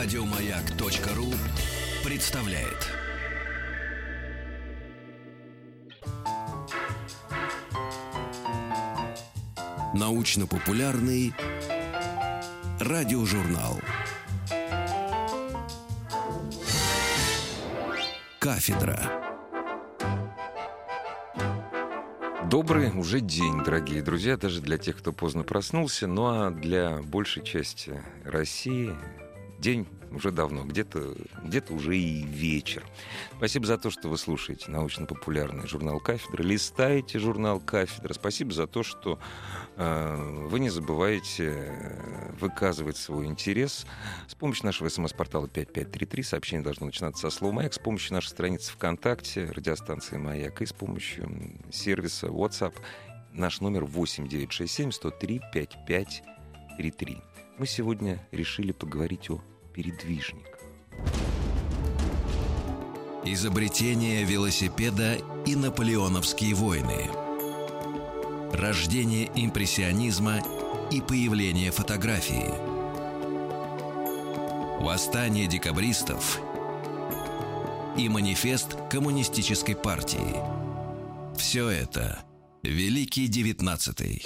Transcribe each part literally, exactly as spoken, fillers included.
Радиомаяк.ру представляет. Научно-популярный радиожурнал «Кафедра». Добрый уже день, дорогие друзья, даже для тех, кто поздно проснулся. Ну а для большей части России день уже давно, где-то, где-то уже и вечер. Спасибо за то, что вы слушаете научно-популярный журнал «Кафедра», листаете журнал «Кафедра». Спасибо за то, что э, вы не забываете выказывать свой интерес с помощью нашего эс эм эс-портала пять пять три три. Сообщение должно начинаться со слова «Маяк», с помощью нашей страницы ВКонтакте, радиостанции «Маяк» и с помощью сервиса WhatsApp. Наш номер восемь девять шесть семь сто три пятьдесят пять тридцать три. Мы сегодня решили поговорить о передвижниках. Изобретение велосипеда и наполеоновские войны. Рождение импрессионизма и появление фотографии. Восстание декабристов и манифест коммунистической партии. Все это Великий Девятнадцатый.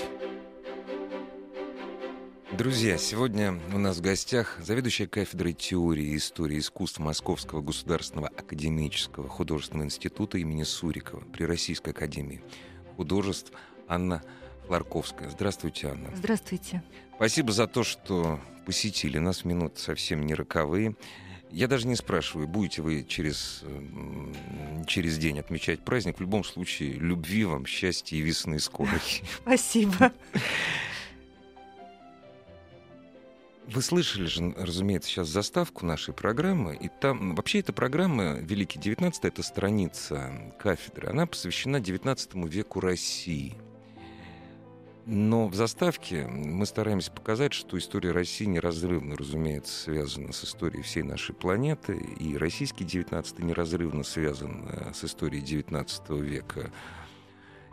Друзья, сегодня у нас в гостях заведующая кафедрой теории и истории искусств Московского государственного академического художественного института имени Сурикова при Российской академии художеств Анна Ларковская. Здравствуйте, Анна. Здравствуйте. Спасибо за то, что посетили нас в минуты совсем не роковые. Я даже не спрашиваю, будете вы через, через день отмечать праздник. В любом случае, любви вам, счастья и весны скорой. Спасибо. Вы слышали же, разумеется, сейчас заставку нашей программы, и там... Вообще, эта программа «Великий девятнадцатый» — это страница кафедры. Она посвящена девятнадцатому веку России. Но в заставке мы стараемся показать, что история России неразрывно, разумеется, связана с историей всей нашей планеты, и российский девятнадцатый неразрывно связан с историей девятнадцатого века.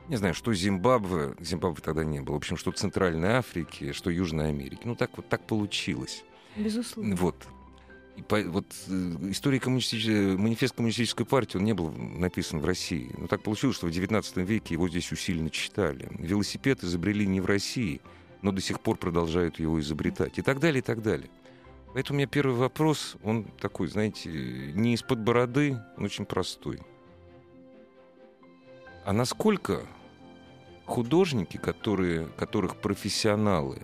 Не знаю, что Зимбабве, Зимбабве тогда не было, в общем, что Центральной Африки, что Южной Америки. Ну, так вот так получилось. Безусловно. Вот. И по, вот история коммунистической, манифест коммунистической партии, он не был написан в России. Но так получилось, что в девятнадцатом веке его здесь усиленно читали. Велосипед изобрели не в России, но до сих пор продолжают его изобретать. И так далее, и так далее. Поэтому у меня первый вопрос, он такой, знаете, не из-под бороды, он очень простой. А насколько... художники, которые, которых профессионалы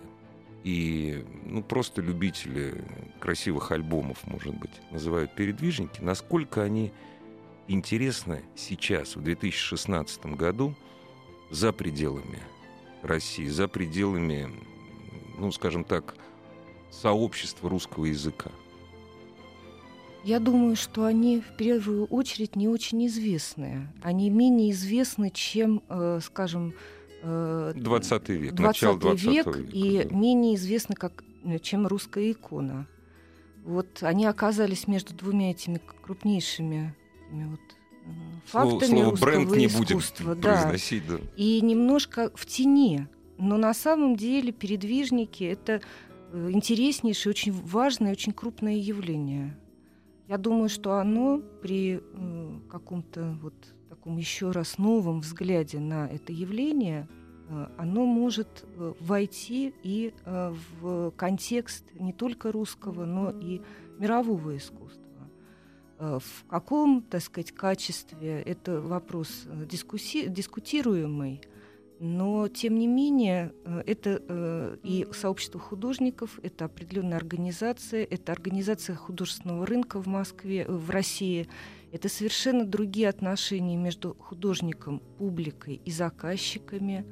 и ну, просто любители красивых альбомов, может быть, называют передвижники, насколько они интересны сейчас, в две тысячи шестнадцатом году, за пределами России, за пределами, ну, скажем так, сообщества русского языка? Я думаю, что они в первую очередь не очень известны. Они менее известны, чем, э, скажем... двадцатый век, начало двадцатого века. И да. менее известны, как, чем русская икона. Вот они оказались между двумя этими крупнейшими вот, фактами слово, слово русского бренд искусства. Не будем да. произносить, да. И немножко в тени. Но на самом деле передвижники — это интереснейшее, очень важное, очень крупное явление. Я думаю, что оно при э, каком-то вот таком еще раз новом взгляде на это явление, э, оно может э, войти и э, в контекст не только русского, но и мирового искусства. Э, в каком, так сказать, качестве — это вопрос дискусси- дискутируемый, но, тем не менее, это э, и сообщество художников, это определенная организация, это организация художественного рынка в Москве, в России. Это совершенно другие отношения между художником, публикой и заказчиками.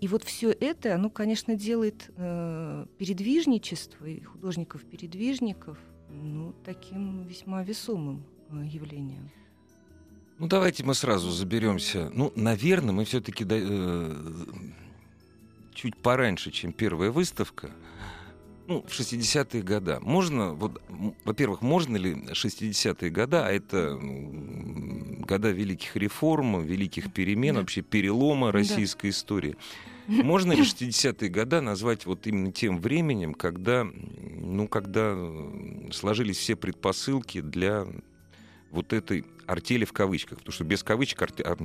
И вот все это, оно, конечно, делает э, передвижничество и художников-передвижников ну, таким весьма весомым э, явлением. Ну, давайте мы сразу заберемся. Ну, наверное, мы все-таки э, чуть пораньше, чем первая выставка. Ну, в шестидесятые годы. Можно, вот, во-первых, можно ли шестидесятые годы, а это года великих реформ, великих перемен, да. вообще перелома российской да. истории. Можно ли шестидесятые годы назвать вот именно тем временем, когда ну, когда сложились все предпосылки для вот этой артели в кавычках, потому что без кавычек арте, ар,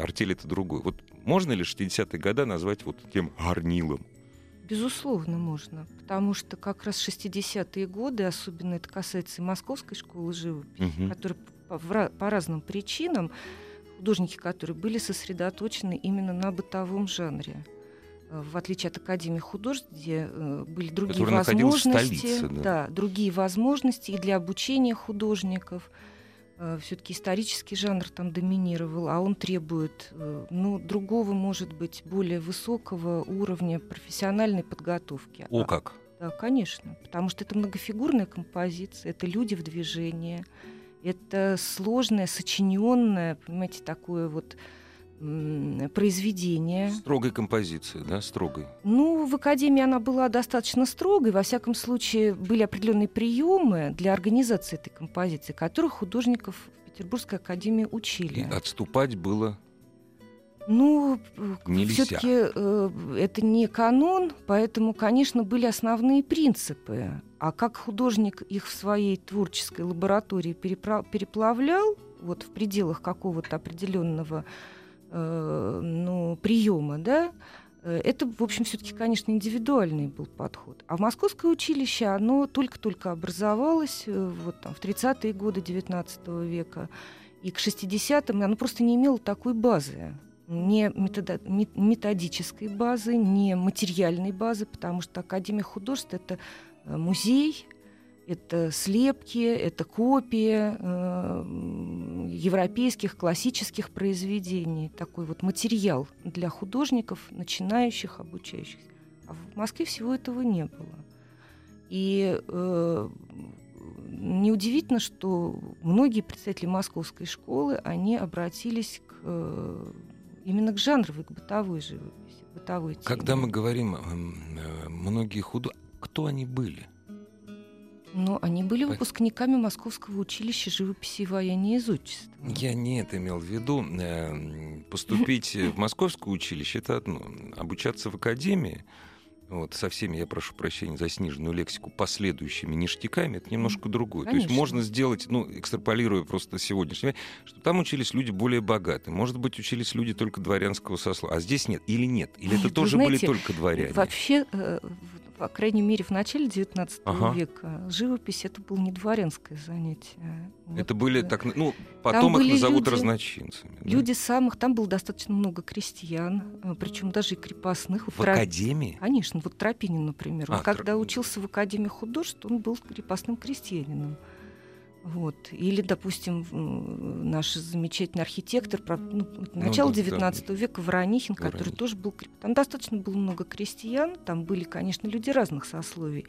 артель — это другое. Вот можно ли шестидесятые годы назвать вот тем горнилом? Безусловно, можно, потому что как раз шестидесятые годы, особенно это касается и Московской школы живописи, угу. которая по, по, по разным причинам, художники которые были сосредоточены именно на бытовом жанре, в отличие от Академии художеств, где были другие возможности, столице, да. Да, другие возможности и для обучения художников. Все-таки исторический жанр там доминировал, а он требует, ну, другого, может быть, более высокого уровня профессиональной подготовки. О, как? Да, конечно, потому что это многофигурная композиция, это люди в движении, это сложное, сочиненное, понимаете, такое вот произведение. Строгой композиции, да, строгой? Ну, в Академии она была достаточно строгой. Во всяком случае, были определенные приемы для организации этой композиции, которых художников в Петербургской академии учили. И отступать было? Ну, нельзя. Все-таки э, это не канон, поэтому, конечно, были основные принципы. А как художник их в своей творческой лаборатории перепра- переплавлял вот, в пределах какого-то определенного ну, приема, да, это, в общем, все-таки, конечно, индивидуальный был подход. А в Московское училище оно только-только образовалось вот, там, в тридцатые годы девятнадцатого века, и к шестидесятым оно просто не имело такой базы, не методической базы, не материальной базы, потому что Академия художеств — это музей, это слепки, это копии э, европейских классических произведений. Такой вот материал для художников, начинающих, обучающихся. А в Москве всего этого не было. И э, неудивительно, что многие представители московской школы, они обратились к, э, именно к жанровой, к бытовой живописи, к бытовой теме. Когда мы говорим, многие художники, кто они были? Но они были выпускниками Московского училища живописи и ваяния и зодчества. Я не это имел в виду. Поступить в Московское училище — это одно. Обучаться в академии, вот, со всеми, я прошу прощения за сниженную лексику, последующими ништяками — это немножко другое. Конечно. То есть можно сделать, ну, экстраполируя просто сегодняшнее, что там учились люди более богатые. Может быть, учились люди только дворянского сословия. А здесь нет. Или нет? Или это Вы тоже знаете, были только дворяне? Вообще... По крайней мере, в начале девятнадцатого ага. века живопись — это было не дворянское занятие. Это вот. были так, ну, потом там их назовут люди, разночинцами. Люди да? самых, там было достаточно много крестьян, причем даже и крепостных. В Троп... академии? Конечно, вот Тропинин, например. А, он, тр... когда учился в Академии художеств, он был крепостным крестьянином. Вот. Или, допустим, наш замечательный архитектор, ну, начало девятнадцатого ну, да, века, Воронихин, Воронихин, который тоже был... Там достаточно было много крестьян, там были, конечно, люди разных сословий,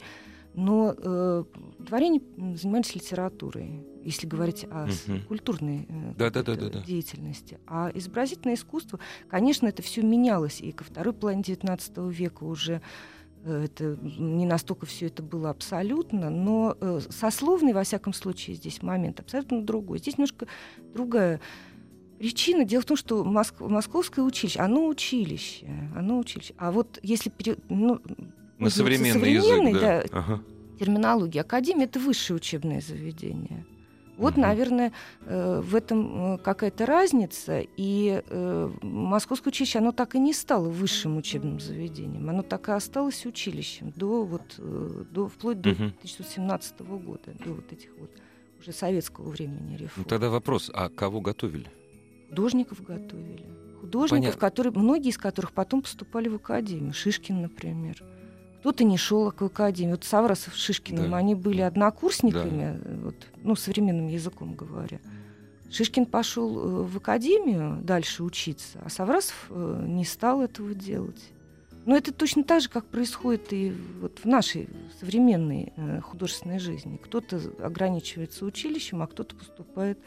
но э, дворяне занимались литературой, если говорить о угу. культурной э, да, да, да, да, деятельности. А изобразительное искусство, конечно, это все менялось, и ко второй половине девятнадцатого века уже... Это не настолько все это было абсолютно, но сословный, во всяком случае, здесь момент абсолютно другой. Здесь немножко другая причина. Дело в том, что Моск... московское училище, оно училище, оно училище. А вот если... Пере... Ну, на современный, современный язык, да. Да, ага. терминология, академия — это высшее учебное заведение. Вот, угу. наверное, в этом какая-то разница. И Московское училище, оно так и не стало высшим учебным заведением. Оно так и осталось училищем до, вот, до, вплоть до угу. тысяча девятьсот семнадцатого года, до вот этих вот уже советского времени реформ. Ну, тогда вопрос, а кого готовили? Художников готовили. Художников, которые, многие из которых потом поступали в академию. Шишкин, например. Кто-то не шел к академии. Вот Саврасов с Шишкиным, да. они были однокурсниками, да. вот, ну, современным языком говоря. Шишкин пошел в академию дальше учиться, а Саврасов не стал этого делать. Но это точно так же, как происходит и вот в нашей современной художественной жизни. Кто-то ограничивается училищем, а кто-то поступает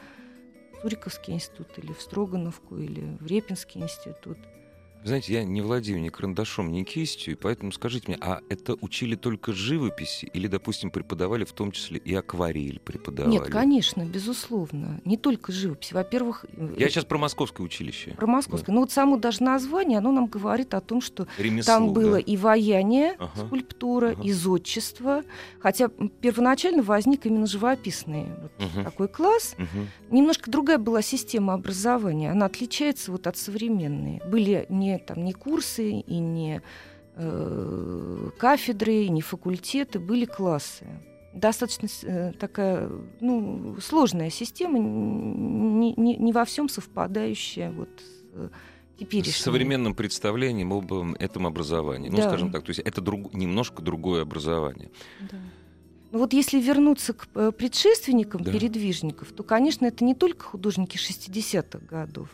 в Суриковский институт, или в Строгановку, или в Репинский институт. знаете, я не владею ни карандашом, ни кистью, и поэтому скажите мне, а это учили только живописи или, допустим, преподавали в том числе и акварель преподавали? Нет, конечно, безусловно. Не только живопись. Во-первых... Я сейчас про Московское училище. Про Московское. Да. Но вот само даже название, оно нам говорит о том, что ремесло, там было, да, и ваяние, ага, скульптура, ага, и зодчество. Хотя первоначально возник именно живописный вот, угу, такой класс. Угу. Немножко другая была система образования. Она отличается вот от современной. Были не, там, не курсы и не э, кафедры, и не факультеты, были классы. Достаточно э, такая, ну, сложная система, не, не, не во всем совпадающая вот, э, теперешней. С современным представлением об этом образовании. Да. Ну, скажем так, то есть это друг, немножко другое образование. Да. Ну вот если вернуться к предшественникам, да, передвижников, то, конечно, это не только художники шестидесятых годов.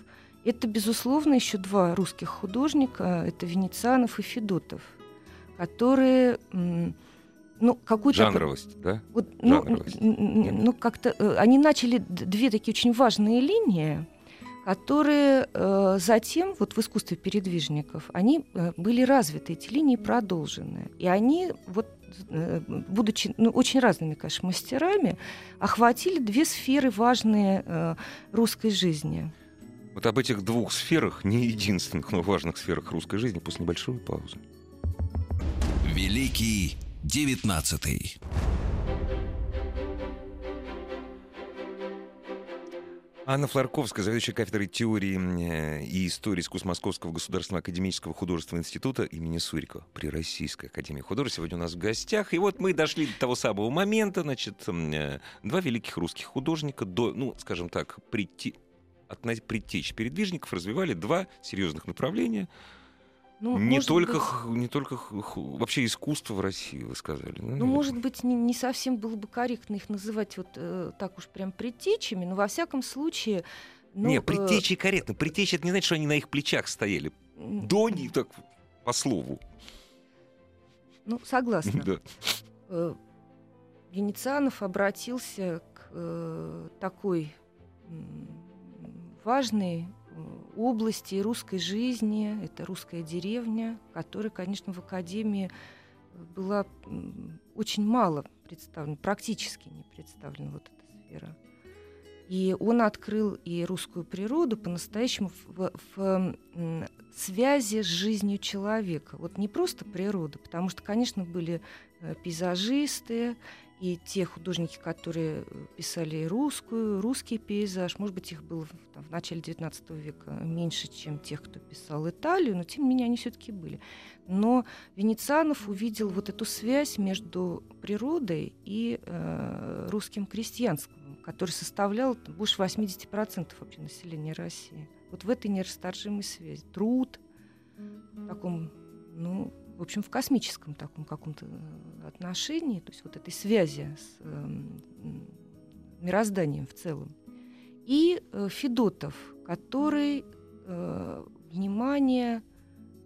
Это, безусловно, еще два русских художника, это Венецианов и Федотов, которые... Ну, какую-то... Жанровость, да? Вот, ну, ну, как-то они начали две такие очень важные линии, которые э, затем, вот в искусстве передвижников, они э, были развиты, эти линии продолжены. И они, вот, э, будучи, ну, очень разными, конечно, мастерами, охватили две сферы важные э, русской жизни. Вот об этих двух сферах, не единственных, но важных сферах русской жизни, после небольшой паузы. Великий девятнадцатый. Анна Ларковская, заведующая кафедрой теории и истории искусств Московского государственного академического художественного института имени Сурикова при Российской академии художеств, сегодня у нас в гостях. И вот мы дошли до того самого момента, значит, два великих русских художника, до, ну, скажем так, прити... предтечь передвижников развивали два серьезных направления. Ну, не, только, быть... не только вообще искусство в России, вы сказали. Ну, ну может быть, не, не совсем было бы корректно их называть вот э, так уж прям предтечами, но во всяком случае... Ну, не, предтечи э... корректно. Предтечи — это не значит, что они на их плечах стояли. До них, так, по слову. Ну, согласна. Да. Э, Венецианов обратился к э, такой э, важной... области русской жизни, это русская деревня, которая, конечно, в академии была очень мало представлена, практически не представлена вот эта сфера. И он открыл и русскую природу по-настоящему в, в, в связи с жизнью человека. Вот не просто природа, потому что, конечно, были пейзажисты и те художники, которые писали русскую, русский пейзаж. Может быть, их было там, в начале девятнадцатого века меньше, чем тех, кто писал Италию, но тем не менее они все-таки были. Но Венецианов увидел вот эту связь между природой и э, русским крестьянством, который составлял больше восемьдесят процентов вообще населения России. Вот в этой нерасторжимой связи. Труд в таком, ну, в общем, в космическом таком каком-то отношении, то есть вот этой связи с э, мирозданием в целом. И э, Федотов, который э, внимание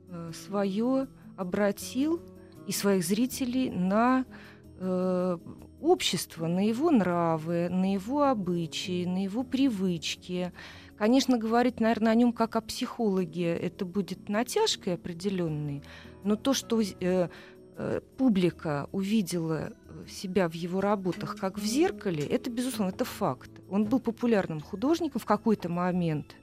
э, свое обратил и своих зрителей на... Э, общество, на его нравы, на его обычаи, на его привычки. Конечно, говорить, наверное, о нем как о психологе, это будет натяжкой определенной, но то, что э, э, публика увидела себя в его работах как в зеркале, это, безусловно, это факт. Он был популярным художником в какой-то момент,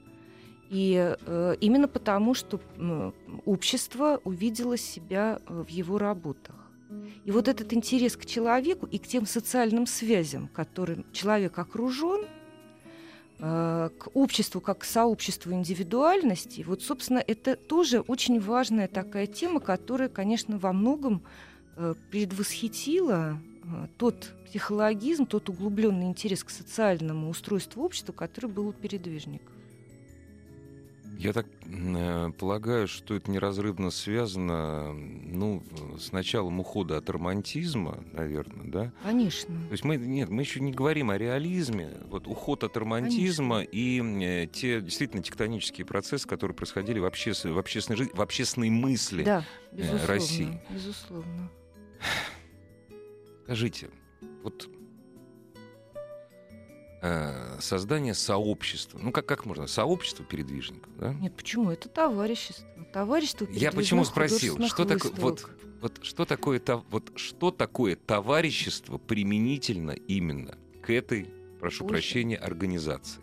и э, именно потому, что э, общество увидело себя в его работах. И вот этот интерес к человеку и к тем социальным связям, которым человек окружен, к обществу как к сообществу индивидуальности, вот, собственно, это тоже очень важная такая тема, которая, конечно, во многом предвосхитила тот психологизм, тот углубленный интерес к социальному устройству общества, который был у передвижников. Я так э, полагаю, что это неразрывно связано, ну, с началом ухода от романтизма, наверное, да? Конечно. То есть мы, нет, мы еще не говорим о реализме, вот уход от романтизма. Конечно. И э, те действительно тектонические процессы, которые происходили в, обще... в, общественной, жизни, в общественной мысли, да, безусловно, э, России. Безусловно. Скажите, вот э, создание сообщества. Ну, как, как можно? Сообщество передвижников, да? Нет, почему? Это товарищество. Товарищество передвижных художественных выставок. Я почему спросил, что такое, вот, вот, что, такое, то, вот, что такое товарищество применительно именно к этой, прошу Пусть. прощения, организации?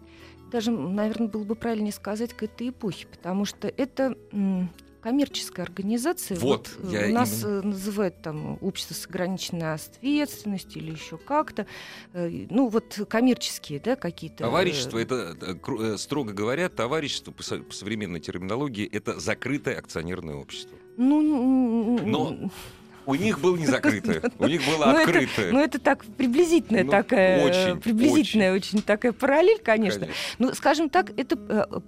Даже, наверное, было бы правильнее сказать к этой эпохе, потому что это м, коммерческая организация. Вот, вот я нас именно... называют там общество с ограниченной ответственностью или еще как-то. Ну, вот коммерческие, да, какие-то. Товарищество, это, строго говоря, товарищество по, со- по современной терминологии это закрытое акционерное общество. Ну, но у них было не закрытое, у них было открытое. Ну, это так приблизительная такая, приблизительная очень такая параллель, конечно. Ну, скажем так, это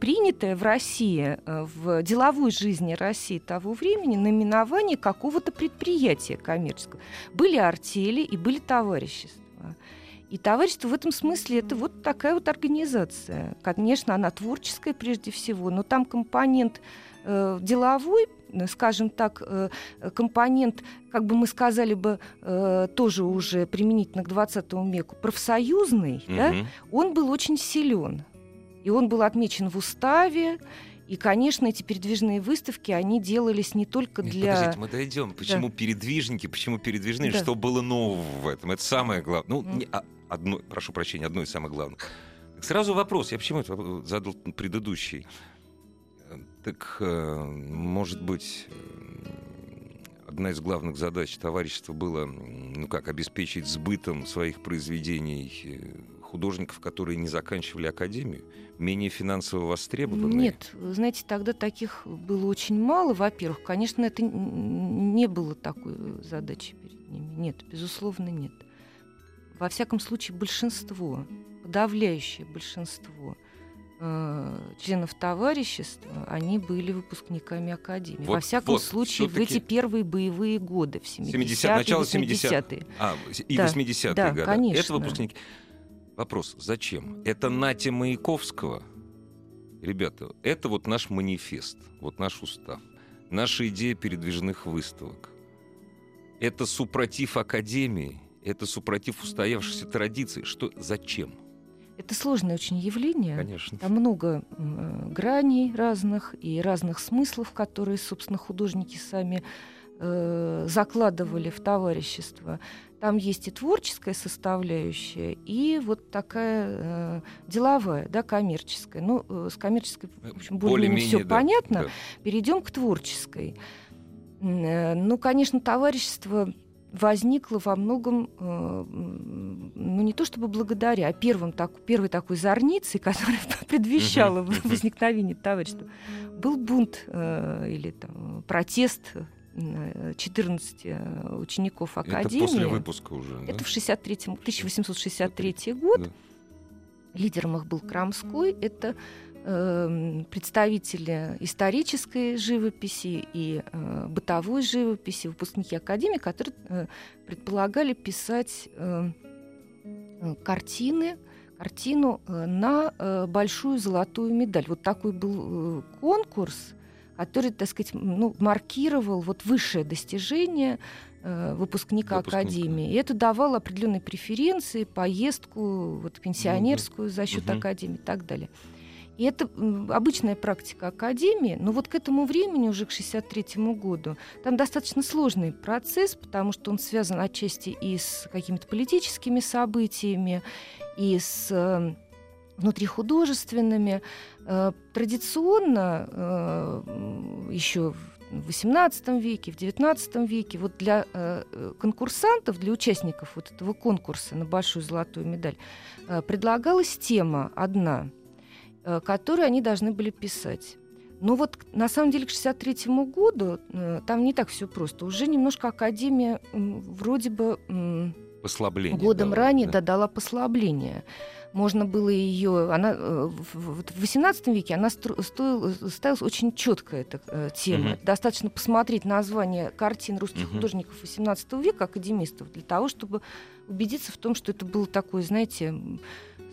принятое в России, в деловой жизни России того времени наименование какого-то предприятия коммерческого. Были артели и были товарищества. И товарищество в этом смысле это вот такая вот организация. Конечно, она творческая прежде всего, но там компонент э, деловой, скажем так, компонент, как бы мы сказали бы, тоже уже применительно к двадцатому веку, профсоюзный, угу. да, он был очень силен. И он был отмечен в уставе. И, конечно, эти передвижные выставки, они делались не только Нет, для... Подождите, мы дойдем. Почему да. передвижники, почему передвижные? Да. Что было нового в этом? Это самое главное. Ну, не, а, одно, прошу прощения, одно из самых главных. Сразу вопрос. Я почему это задал предыдущий? Так, может быть, одна из главных задач товарищества была, ну как, обеспечить сбытом своих произведений художников, которые не заканчивали академию, менее финансово востребованные? Нет, знаете, тогда таких было очень мало. Во-первых, конечно, это не было такой задачи перед ними. Нет, безусловно, нет. Во всяком случае, большинство, подавляющее большинство членов товарищества, они были выпускниками академии. Вот, Во всяком вот, случае, в эти первые боевые годы, в семидесятые, начало семидесятых. А, и да, восьмидесятые да, годы. Конечно. Это выпускники. Вопрос, зачем? Это Натя Маяковского? Ребята, это вот наш манифест, вот наш устав, наша идея передвижных выставок. Это супротив академии, это супротив устоявшихся традиций. Что, зачем? Это сложное очень явление. Конечно. Там много э, граней разных и разных смыслов, которые, собственно, художники сами э, закладывали в товарищество. Там есть и творческая составляющая, и вот такая э, деловая, да, коммерческая. Ну, э, с коммерческой, в общем, более-менее все да, понятно. Да. Перейдем к творческой. Э, ну, конечно, товарищество... возникла во многом, ну, не то чтобы благодаря, а первым, так, первой такой зорницей, которая предвещала mm-hmm. возникновение товарищества, был бунт э, или там, протест четырнадцати учеников академии. Это после выпуска уже, да? Это в тысяча восемьсот шестьдесят третий год. Да. Лидером их был Крамской. Это э, представители исторической живописи и э, бытовой живописи, выпускники академии, которые э, предполагали писать э, картины, картину э, на э, большую золотую медаль. Вот такой был э, конкурс, который, так сказать, ну, маркировал вот высшее достижение э, выпускника, выпускника академии. И это давало определенные преференции, поездку вот, пенсионерскую за счет угу. академии и так далее. И это обычная практика академии, но вот к этому времени, уже к шестьдесят третьему году, там достаточно сложный процесс, потому что он связан отчасти и с какими-то политическими событиями, и с э, внутрихудожественными. Э, традиционно э, еще в восемнадцатом веке, в девятнадцатом веке вот для э, конкурсантов, для участников вот этого конкурса на большую золотую медаль э, предлагалась тема одна – которые они должны были писать. Но вот на самом деле к шестьдесят третьему году там не так все просто. Уже немножко академия вроде бы послабление годом дала, ранее да? Да, дала послабление. Можно было ее... Она, в восемнадцатом веке она ставилась очень четко, эта тема. Угу. Достаточно посмотреть название картин русских угу. художников восемнадцатого века, академистов, для того, чтобы убедиться в том, что это было такое, знаете...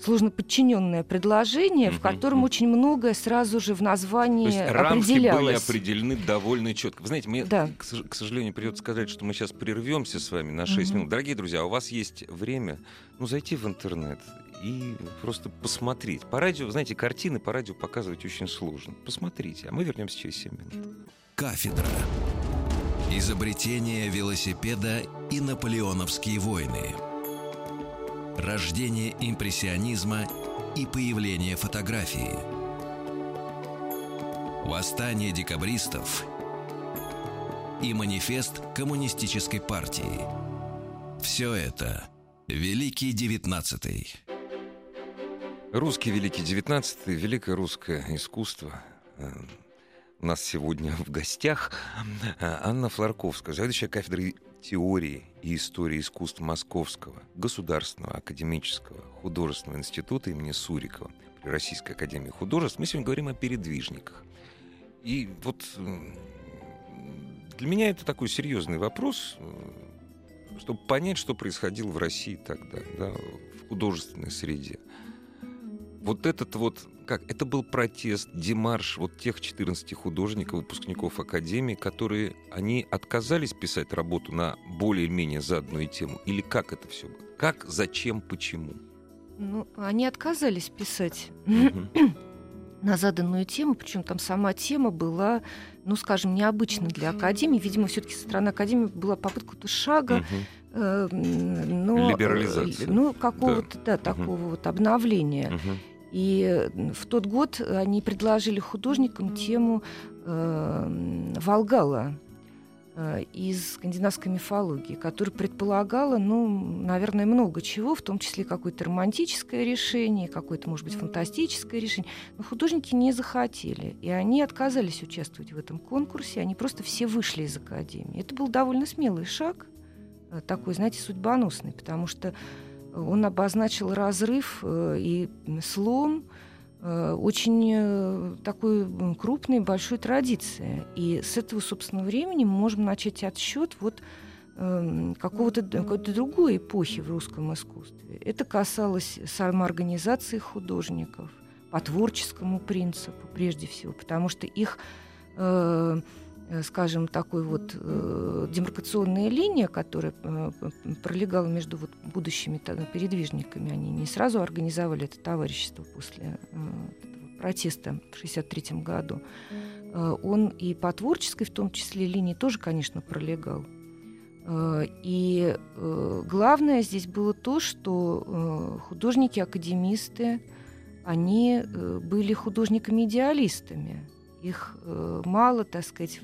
сложно подчиненное предложение, в котором очень многое сразу же в названии определялось. То есть рамки были определены довольно четко. Вы знаете, мне, да. к сожалению, придется сказать, что мы сейчас прервемся с вами на шесть минут. Дорогие друзья, у вас есть время, ну, зайти в интернет и просто посмотреть. По радио, знаете, картины по радио показывать очень сложно. Посмотрите, а мы вернемся через семь минут. Кафедра. Изобретение велосипеда и наполеоновские войны. Рождение импрессионизма и появление фотографии. Восстание декабристов и манифест коммунистической партии. Все это Великий девятнадцатый. Русский Великий девятнадцатый, великое русское искусство. У нас сегодня в гостях Анна Ларковская, заведующая кафедрой теории и истории искусств Московского государственного академического художественного института имени Сурикова при Российской академии художеств. Мы сегодня говорим о передвижниках. И вот для меня это такой серьезный вопрос, чтобы понять, что происходило в России тогда, да, в художественной среде. Вот этот вот... Как? Это был протест, демарш вот тех четырнадцати художников, выпускников академии, которые, они отказались писать работу на более-менее заданную тему? Или как это все было? Как, зачем, почему? Ну, они отказались писать угу. на заданную тему, причем там сама тема была, ну, скажем, необычна для академии. Видимо, все-таки со стороны академии была попытка шага, угу. э, но, либерализации. Ну, какого-то, да, да такого угу. вот обновления. Угу. И в тот год они предложили художникам тему э, Валгала э, из скандинавской мифологии, которая предполагала, ну, наверное, много чего, в том числе какое-то романтическое решение, какое-то, может быть, фантастическое решение. Но художники не захотели, и они отказались участвовать в этом конкурсе, они просто все вышли из академии. Это был довольно смелый шаг, такой, знаете, судьбоносный, потому что он обозначил разрыв и слом очень такой крупной, большой традиции. И с этого, собственно, времени мы можем начать отсчет вот какого-то, какой-то другой эпохи в русском искусстве. Это касалось самоорганизации художников по творческому принципу, прежде всего, потому что их... скажем, такой вот э, демаркационная линия, которая э, пролегала между вот будущими тогда передвижниками, они не сразу организовали это товарищество после э, протеста в шестьдесят третьем году. Э, он и по творческой, в том числе, линии тоже, конечно, пролегал. Э, и э, главное здесь было то, что э, художники-академисты, они э, были художниками-идеалистами. Их мало, так сказать,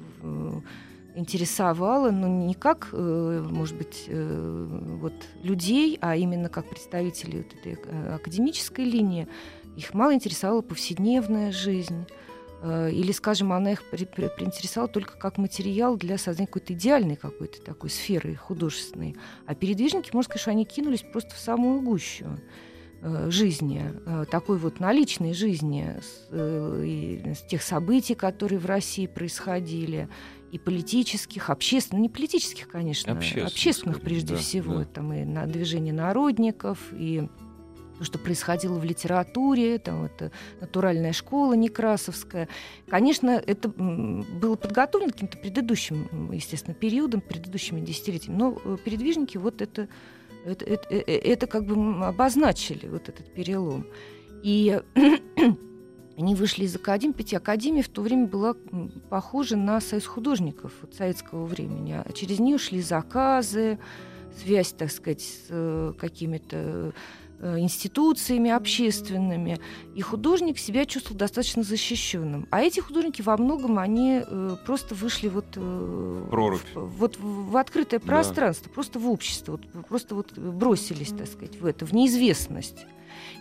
интересовало, но не как, может быть, вот, людей, а именно как представители вот этой академической линии. Их мало интересовала повседневная жизнь. Или, скажем, она их при- при- приинтересовала только как материал для создания какой-то идеальной какой-то такой сферы художественной. А передвижники, можно сказать, что они кинулись просто в самую гущу жизни, такой вот наличной жизни, с тех событий, которые в России происходили, и политических, общественных, не политических, конечно, общественных, общественных прежде да, всего, да. Там и на движение народников, и то, что происходило в литературе, там это натуральная школа некрасовская. Конечно, это было подготовлено к каким-то предыдущим, естественно, периодам, предыдущими десятилетиями, но передвижники вот это Это, это, это как бы обозначили вот этот перелом. И они вышли из академии. Пяти академий в то время была похожа на союз художников вот, советского времени. А через нее шли заказы, связь, так сказать, с какими-то институциями общественными. И художник себя чувствовал достаточно защищенным. А эти художники во многом, они э, просто вышли вот, э, Прорубь. В, вот в открытое пространство, да. Просто в общество, вот, просто вот бросились, так сказать, в это, в неизвестность.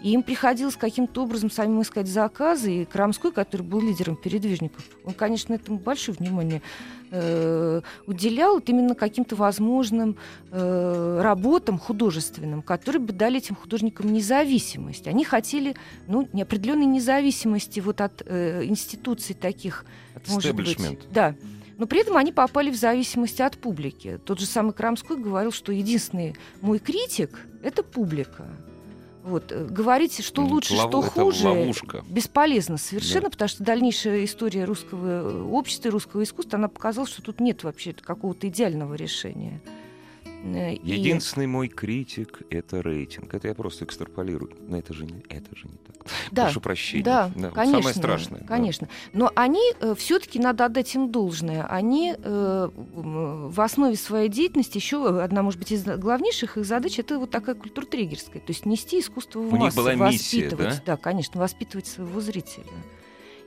И им приходилось каким-то образом самим искать заказы. И Крамской, который был лидером передвижников, он, конечно, этому большое внимание э, уделял вот именно каким-то возможным э, работам художественным, которые бы дали этим художникам независимость. Они хотели, ну, неопределенной независимости вот от э, институций таких, от истеблишмента. Да. Но при этом они попали в зависимость от публики. Тот же самый Крамской говорил, что единственный мой критик — это публика. Вот. Говорить, что лучше, Лов... что хуже, ловушка. Бесполезно совершенно, да. Потому что дальнейшая история русского общества и русского искусства, она показала, что тут нет вообще какого-то идеального решения. И... Единственный мой критик — это рейтинг. Это я просто экстраполирую. Но это же не, это же не так. Да, прошу прощения. Да, да, конечно, самое страшное. Конечно. Да. Но они все-таки, надо отдать им должное, они э, в основе своей деятельности, еще одна, может быть, из главнейших их задач — это вот такая культуртрегерская. То есть нести искусство в массы. У них была миссия, да? Да, конечно, воспитывать своего зрителя.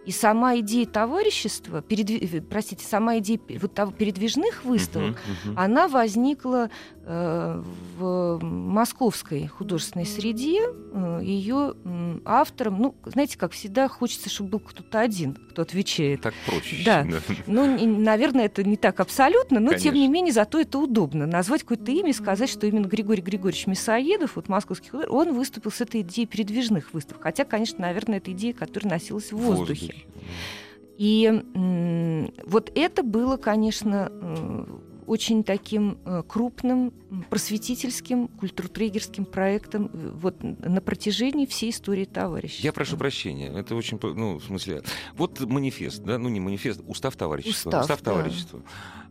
И сама идея товарищества, передв... простите, сама идея вот того, передвижных выставок, uh-huh, uh-huh. она возникла э, в московской художественной среде. Э, ее э, автором, ну, знаете, как всегда, хочется, чтобы был кто-то один, кто отвечает. Так проще. Да. Да. Ну, и, наверное, это не так абсолютно, но, конечно, тем не менее, зато это удобно. Назвать какое-то имя и сказать, что именно Григорий Григорьевич Мясоедов, вот московский художник, он выступил с этой идеей передвижных выставок. Хотя, конечно, наверное, это идея, которая носилась в воздухе. И м- вот это было, конечно, м- очень таким м- крупным просветительским, культуртрегерским проектом вот, на протяжении всей истории товарищества. Я прошу прощения, это очень, ну, в смысле, вот манифест, да, ну не манифест, устав товарищества. Устав, устав товарищества.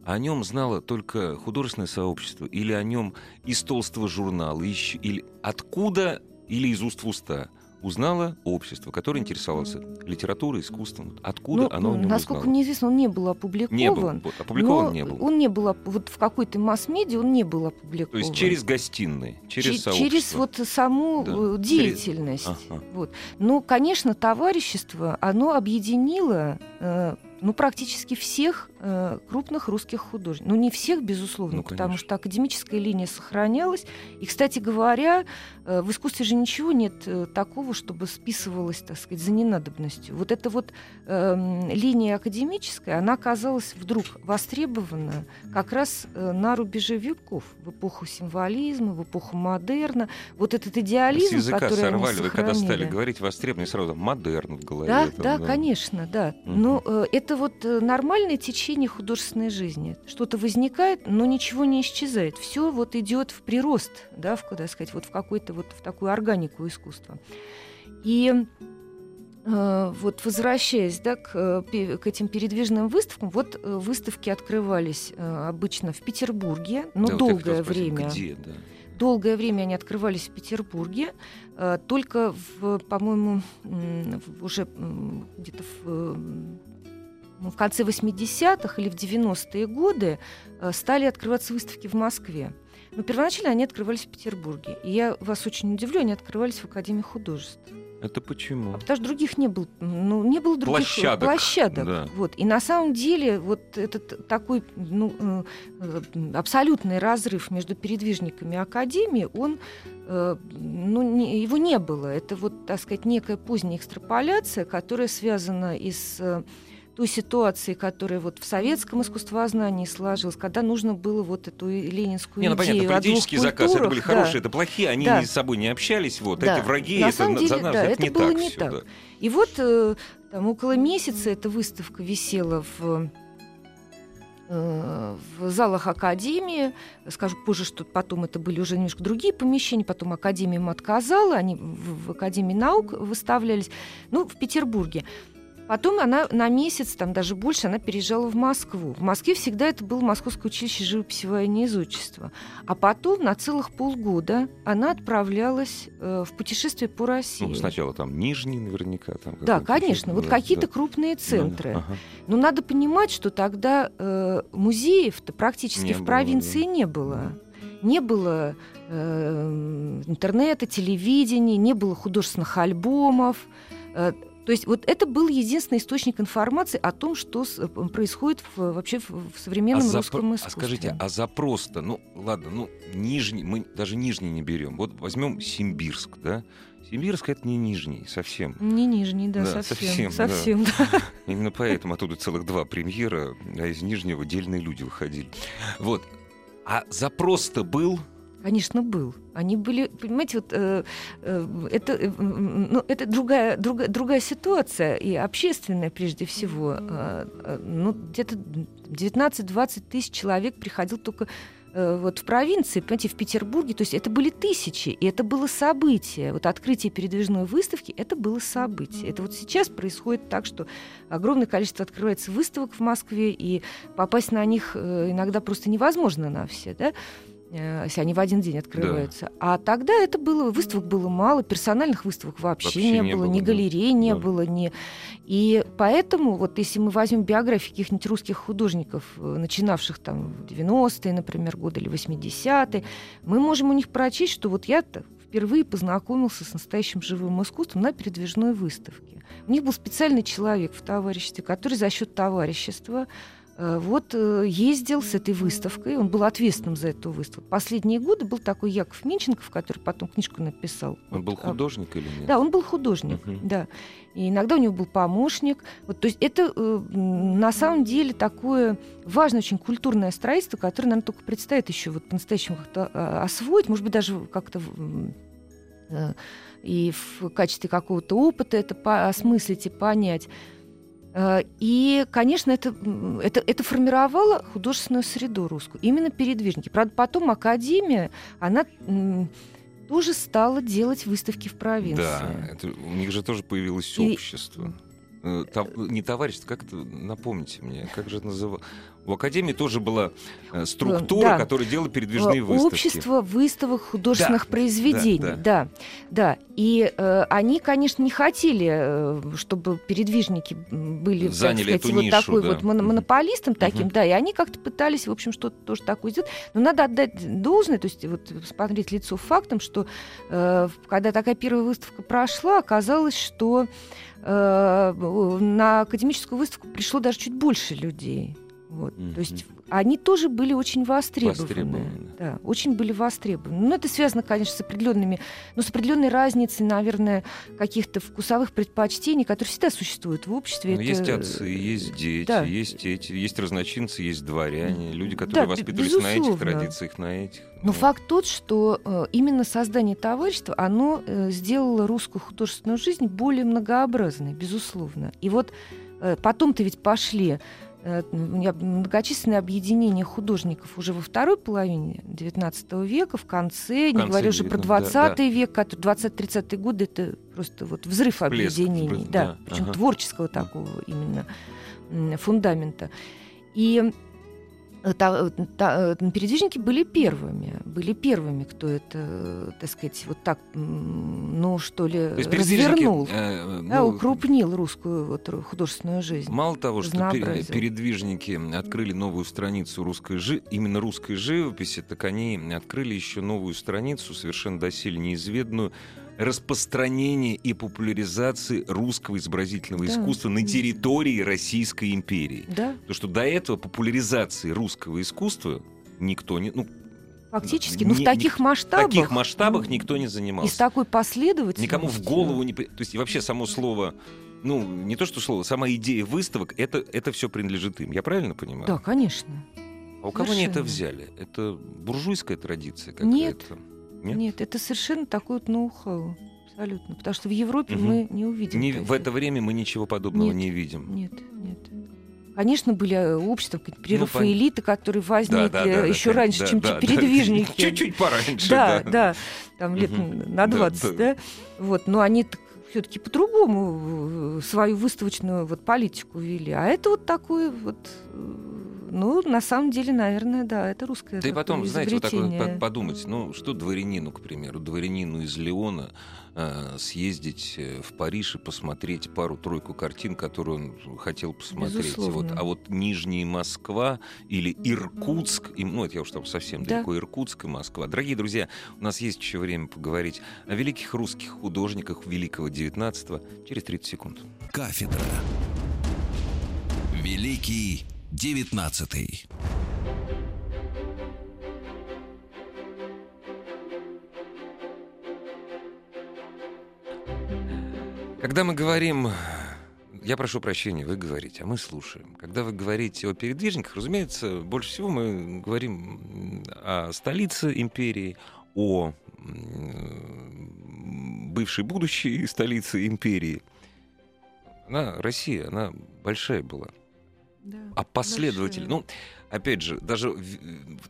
Да. О нем знало только художественное сообщество, или о нем из толстого журнала, еще, или откуда, или из уст в уста. Узнало общество, которое интересовалось литературой, искусством. Откуда, ну, оно узнало? Насколько узнало? Мне известно, он не был опубликован. Не был, вот, опубликован не был. Он не был, вот в какой-то масс-медиа он не был опубликован. То есть через гостиные, через Ч- сообщество. Через вот саму да. деятельность. Через... Ага. Вот. Но, конечно, товарищество, оно объединило... Э- Ну, практически всех э, крупных русских художников. Ну, не всех, безусловно, ну, потому что академическая линия сохранялась. И, кстати говоря, э, в искусстве же ничего нет э, такого, чтобы списывалось, так сказать, за ненадобностью. Вот эта вот э, линия академическая, она оказалась вдруг востребована как раз э, на рубеже веков, в эпоху символизма, в эпоху модерна. Вот этот идеализм, который они сохранили. С языка сорвали, вы когда стали говорить «востребован», сразу «модерн» в голове. Да, там, да, да, конечно, да. Угу. Но э, это Это вот нормальное течение художественной жизни. Что-то возникает, но ничего не исчезает. Все вот идет в прирост, да, в, так сказать, вот в какую-то вот в такую органику искусства. И э, вот возвращаясь, да, к, к этим передвижным выставкам, вот выставки открывались э, обычно в Петербурге, но да, долгое вот время. Где, да? Долгое время они открывались в Петербурге, э, только, в, по-моему, э, уже э, где-то в э, в конце восьмидесятых или в девяностые годы стали открываться выставки в Москве. Но первоначально они открывались в Петербурге. И я вас очень удивлю, они открывались в Академии художеств. Это почему? А потому что других не было, ну, не было других площадок. площадок да. Вот. И на самом деле вот этот такой, ну, абсолютный разрыв между передвижниками и Академией, он, ну, не, его не было. Это вот, так сказать, некая поздняя экстраполяция, которая связана и с... той ситуации, которая вот в советском искусствознании сложилась, когда нужно было вот эту ленинскую не, идею. Ну, понятно, политические заказы, это были да. хорошие, это плохие, они да. с собой не общались, вот, да. эти враги, на это самом деле, за нас, да, это не было так. Не так. Да. И вот там около месяца эта выставка висела в... в залах Академии. Скажу позже, что потом это были уже немножко другие помещения, потом Академия им отказала, они в Академии наук выставлялись, ну, в Петербурге. Потом она на месяц, там даже больше, она переезжала в Москву. В Москве всегда это было Московское училище живописи и ваяния и зодчества. А потом на целых полгода она отправлялась э, в путешествие по России. Ну, сначала там Нижний наверняка. Там да, конечно. Вот да, какие-то да. крупные центры. Да, ага. Но надо понимать, что тогда э, музеев-то практически не в было, провинции да. не было. Не было э, интернета, телевидения, не было художественных альбомов. Э, То есть вот это был единственный источник информации о том, что с, происходит в, вообще в, в современном а русском запро- искусстве. А скажите, а запрос-то, ну ладно, ну Нижний, мы даже Нижний не берем. Вот возьмем Симбирск, да? Симбирск — это не Нижний совсем. Не Нижний, да, да совсем. Совсем, совсем да. Да. Именно поэтому оттуда целых два премьера, а из Нижнего дельные люди выходили. Вот. А запрос-то был... Конечно, был. Они были, понимаете, вот э, э, это, э, ну, это другая, другая, другая ситуация, и общественная прежде всего. Э, э, ну, где-то девятнадцать-двадцать тысяч человек приходил только вот в провинции, понимаете, в Петербурге, то есть это были тысячи, и это было событие. Вот открытие передвижной выставки — это было событие. Это вот сейчас происходит так, что огромное количество открывается выставок в Москве, и попасть на них иногда просто невозможно на все, да? Если они в один день открываются. Да. А тогда это было, выставок было мало, персональных выставок вообще, вообще не, не было, было, ни галерей не да. было, ни... И поэтому, вот если мы возьмем биографии каких-нибудь русских художников, начинавших там в девяностые, например, годы, или восьмидесятые, мы можем у них прочесть, что вот я-то впервые познакомился с настоящим живым искусством на передвижной выставке. У них был специальный человек в товариществе, который за счет товарищества вот ездил с этой выставкой, он был ответственным за эту выставку. Последние годы был такой Яков Минченков, который потом книжку написал. Он вот, был художник а... или нет? Да, он был художник, uh-huh. да. И иногда у него был помощник. Вот, то есть это э, на самом деле такое важное очень культурное строительство, которое, наверное, только предстоит еще вот по-настоящему как-то освоить, может быть, даже как-то... Э, и в качестве какого-то опыта это по- осмыслить и понять. И, конечно, это, это, это формировало художественную среду русскую. Именно передвижники. Правда, потом Академия, она м, тоже стала делать выставки в провинции. Да, это, у них же тоже появилось и... общество. То, не товарищество, как это, напомните мне, как же это называлось? В Академии тоже была э, структура, да. которая делала передвижные выставки. Общество выставок художественных да. произведений. Да, да. да, да. И э, они, конечно, не хотели, чтобы передвижники были, заняли так сказать, эту вот нишу, такой да. вот монополистом таким, угу. да, и они как-то пытались, в общем, что-то тоже такое сделать. Но надо отдать должное, то есть вот смотреть лицо фактом, что э, когда такая первая выставка прошла, оказалось, что э, на академическую выставку пришло даже чуть больше людей. Вот. Mm-hmm. То есть они тоже были очень востребованы. востребованы. Да, очень были востребованы. Но это связано, конечно, с определенными, ну, с определенной разницей, наверное, каких-то вкусовых предпочтений, которые всегда существуют в обществе. Ну, это... Есть отцы, есть дети, да. есть эти, есть разночинцы, есть дворяне, люди, которые да, воспитывались безусловно. на этих традициях, на этих. Но вот. Факт тот, что именно создание товарищества, оно сделало русскую художественную жизнь более многообразной, безусловно. И вот потом-то ведь пошли многочисленные объединения художников уже во второй половине девятнадцатого века, в конце, в конце не говорю уже про двадцатый да, век, который двадцатые-тридцатые годы, это просто вот взрыв Плеск, объединений, да, да. причем ага. творческого такого именно фундамента. И та, та, передвижники были первыми, были первыми, кто это, так сказать, вот так, ну что ли, развернул, э, ну, да, укрупнил русскую вот, художественную жизнь. Мало того, что передвижники открыли новую страницу русской жи... именно русской живописи, так они открыли еще новую страницу, совершенно доселе неизведанную, распространения и популяризации русского изобразительного да. искусства на территории Российской империи. Да. Потому что до этого популяризации русского искусства никто не... Ну, фактически, не, но в таких не, масштабах... В таких масштабах ну, никто не занимался. И с такой последовательностью... Никому в голову не... То есть вообще само слово... Ну, не то что слово, сама идея выставок, это, это все принадлежит им. Я правильно понимаю? Да, конечно. А у кого Совершенно. они это взяли? Это буржуйская традиция какая-то? Нет. Нет? Нет, это совершенно такое вот ноу-хау. Абсолютно. Потому что в Европе угу. мы не увидим. Не, в это время мы ничего подобного нет, не видим. Нет, нет. Конечно, были общества, прерафаэлиты, ну, которые возникли да, да, да, еще да, раньше, да, чем да, передвижники. Да, чуть-чуть пораньше. Да, да, да. Там лет угу. на двадцать, да. да. Вот. Но они все-таки по-другому свою выставочную вот, политику вели. А это вот такое вот... Ну, на самом деле, наверное, да, это русское изобретение. Да и потом, знаете, вот так вот подумать, ну, что дворянину, к примеру, дворянину из Леона э, съездить в Париж и посмотреть пару-тройку картин, которую он хотел посмотреть. Вот, а вот Нижняя Москва или Иркутск, и, ну, это я уж там совсем да. далеко, Иркутск и Москва. Дорогие друзья, у нас есть еще время поговорить о великих русских художниках великого девятнадцатого через тридцать секунд. Кафедра. Великий девятнадцатый. Когда мы говорим... Я прошу прощения, вы говорите, а мы слушаем. Когда вы говорите о передвижниках, разумеется, больше всего мы говорим о столице империи, о бывшей будущей столице империи. Она, Россия, она большая была. Да, а последователи, ну, опять же, даже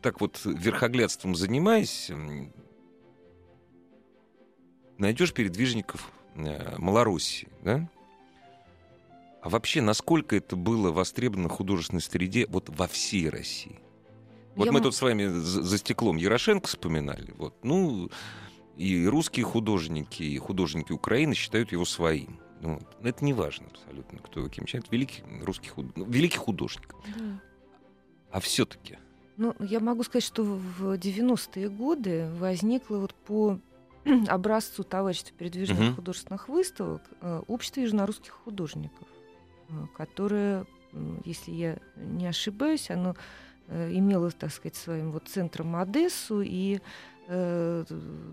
так вот верхоглядством занимаясь, найдешь передвижников Малороссии, да? А вообще, насколько это было востребовано в художественной среде вот во всей России? Вот я... мы тут с вами за стеклом Ярошенко вспоминали. Вот. Ну, и русские художники, и художники Украины считают его своим. Вот. Это не важно абсолютно, кто кем считает. Великий русский худ... великий художник. Да. А все-таки? Ну, я могу сказать, что в девяностые годы возникло вот по образцу Товарищества передвижных угу. художественных выставок общество южнорусских художников, которое, если я не ошибаюсь, оно имело, так сказать, своим вот центром Одессу и э,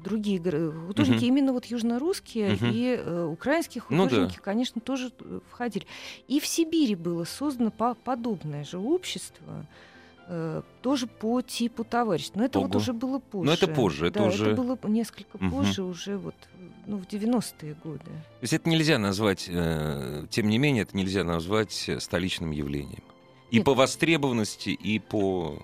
другие художники, uh-huh. именно вот южнорусские uh-huh. и э, украинские художники, ну, да. конечно, тоже входили. И в Сибири было создано по- подобное же общество, э, тоже по типу товарищества. Но это Ого. вот уже было позже. Но это позже, это да, уже... это было несколько uh-huh. позже, уже вот, ну, в девяностые годы. То есть это нельзя назвать, э, тем не менее, это нельзя назвать столичным явлением. И Нет. по востребованности, и по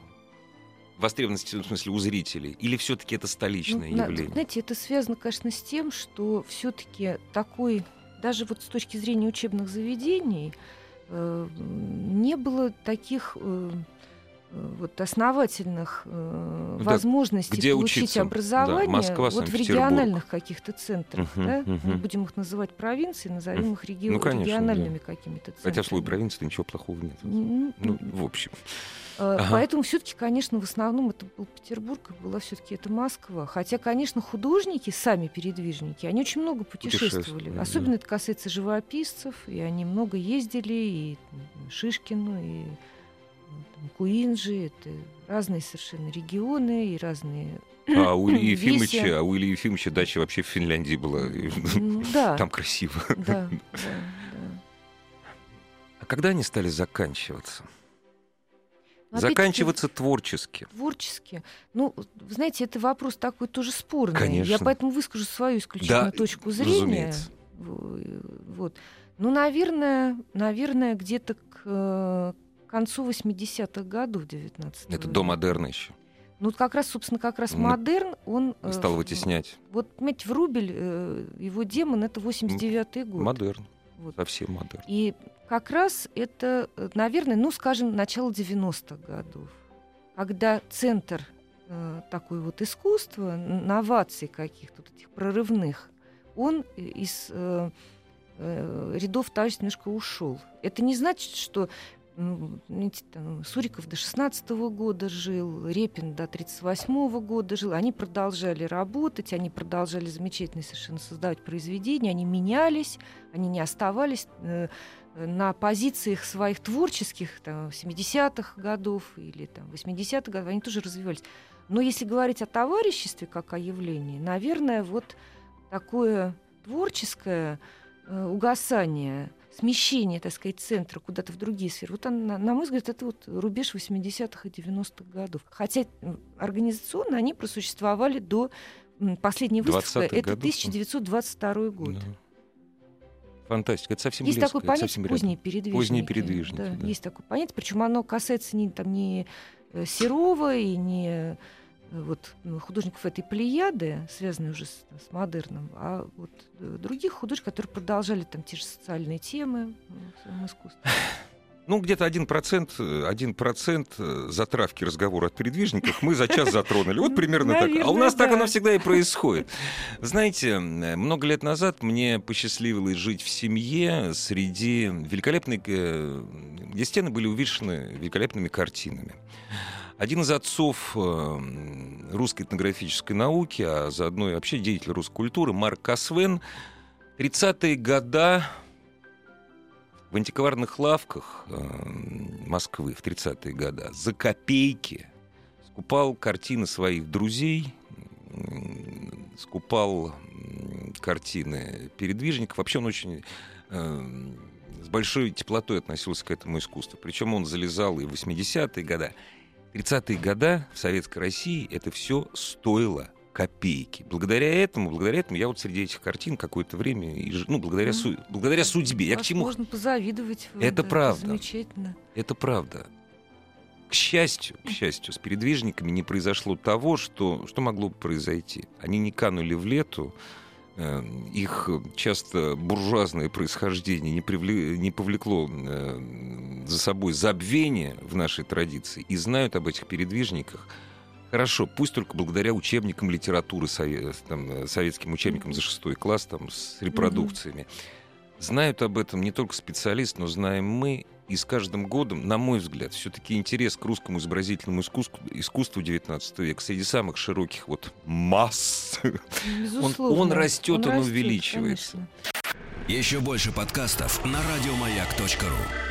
востребованности, в смысле, у зрителей? Или все-таки это столичное ну, явление? Знаете, это связано, конечно, с тем, что все-таки такой, даже вот с точки зрения учебных заведений, э, не было таких э, вот основательных э, возможностей да, получить учиться? образование да, Москва, вот в региональных каких-то центрах. Угу, да? угу. Мы будем их называть провинции, назовем их реги... ну, конечно, региональными да. какими-то центрами. Хотя в слове провинции ничего плохого нет. Ну, ну, в общем. Э, ага. Поэтому все-таки, конечно, в основном это был Петербург, была все-таки это Москва. Хотя, конечно, художники, сами передвижники, они очень много путешествовали. Да. Особенно это касается живописцев, и они много ездили, и Шишкину, и... Куинджи, это разные совершенно регионы и разные... А у Ильи Ефимовича, а у Ильи Ефимовича дача вообще в Финляндии была. Ну, да. Там красиво. Да, да, да. А когда они стали заканчиваться? Ну, заканчиваться творчески. Творчески. Ну, знаете, это вопрос такой тоже спорный. Конечно. Я поэтому выскажу свою исключительную да, точку зрения. Разумеется. Вот. Ну, наверное, наверное, где-то к... к концу восьмидесятых годов девятнадцатого века. Это до модерна еще. Ну, как раз, собственно, как раз модерн, он... И стал вытеснять. Вот, понимаете, Врубель, его демон, это восемьдесят девятый год. Модерн. Вот. Совсем модерн. И как раз это, наверное, ну, скажем, начало девяностых годов, когда центр э, такой вот искусства, новаций каких-то, вот этих прорывных, он из э, э, рядов товарища немножко ушел. Это не значит, что... Знаете, там, Суриков до шестнадцатого года жил, Репин до тридцать восьмого года жил. Они продолжали работать, они продолжали замечательно совершенно создавать произведения, они менялись, они не оставались э, на позициях своих творческих там, семидесятых годов или там, восьмидесятых годов, они тоже развивались. Но если говорить о товариществе как о явлении, наверное, вот такое творческое э, угасание, смещение, так сказать, центра куда-то в другие сферы. Вот, она, на мой взгляд, это вот рубеж восьмидесятых и девяностых годов. Хотя организационно они просуществовали до последней выставки. Это годов. тысяча девятьсот двадцать второй год. Да. Фантастика. Это совсем близко. Есть такое понятие поздние передвижники. Поздние передвижники. Да, да. Есть такое понятие. Причем оно касается не, там, не Серова и не вот, художников этой плеяды, связанной уже с, с модерном, а вот других художников, которые продолжали там те же социальные темы в своем искусстве. Ну, где-то один процент затравки разговора от передвижников мы за час затронули. Вот примерно так. А у нас так оно всегда и происходит. Знаете, много лет назад мне посчастливилось жить в семье среди великолепной... где стены были увешаны великолепными картинами. Один из отцов русской этнографической науки, а заодно и вообще деятель русской культуры, Марк Косвен, тридцатые годы в антикварных лавках Москвы в тридцатые годы за копейки скупал картины своих друзей, скупал картины передвижников. Вообще он очень... с большой теплотой относился к этому искусству. Причем он залезал и в восьмидесятые годы. тридцатые годы в Советской России это все стоило копейки. Благодаря этому, благодаря этому я вот среди этих картин какое-то время, и, ну, благодаря, ну, су- благодаря судьбе. Я к чему... Можно позавидовать. Это, да, правда. Это замечательно. Это правда. К счастью, к счастью, с передвижниками не произошло того, что, что могло бы произойти. Они не канули в лету, э, их часто буржуазное происхождение не, привлек, не повлекло э, за собой забвение в нашей традиции, и знают об этих передвижниках хорошо, пусть только благодаря учебникам литературы, совет, там, советским учебникам за шестой класс там, с репродукциями. Mm-hmm. Знают об этом не только специалисты, но знаем мы. И с каждым годом, на мой взгляд, все-таки интерес к русскому изобразительному искусству, искусству девятнадцатого века среди самых широких вот масс, он, он растет, он, он растет, увеличивается. Конечно. Еще больше подкастов на радиомаяк точка ру.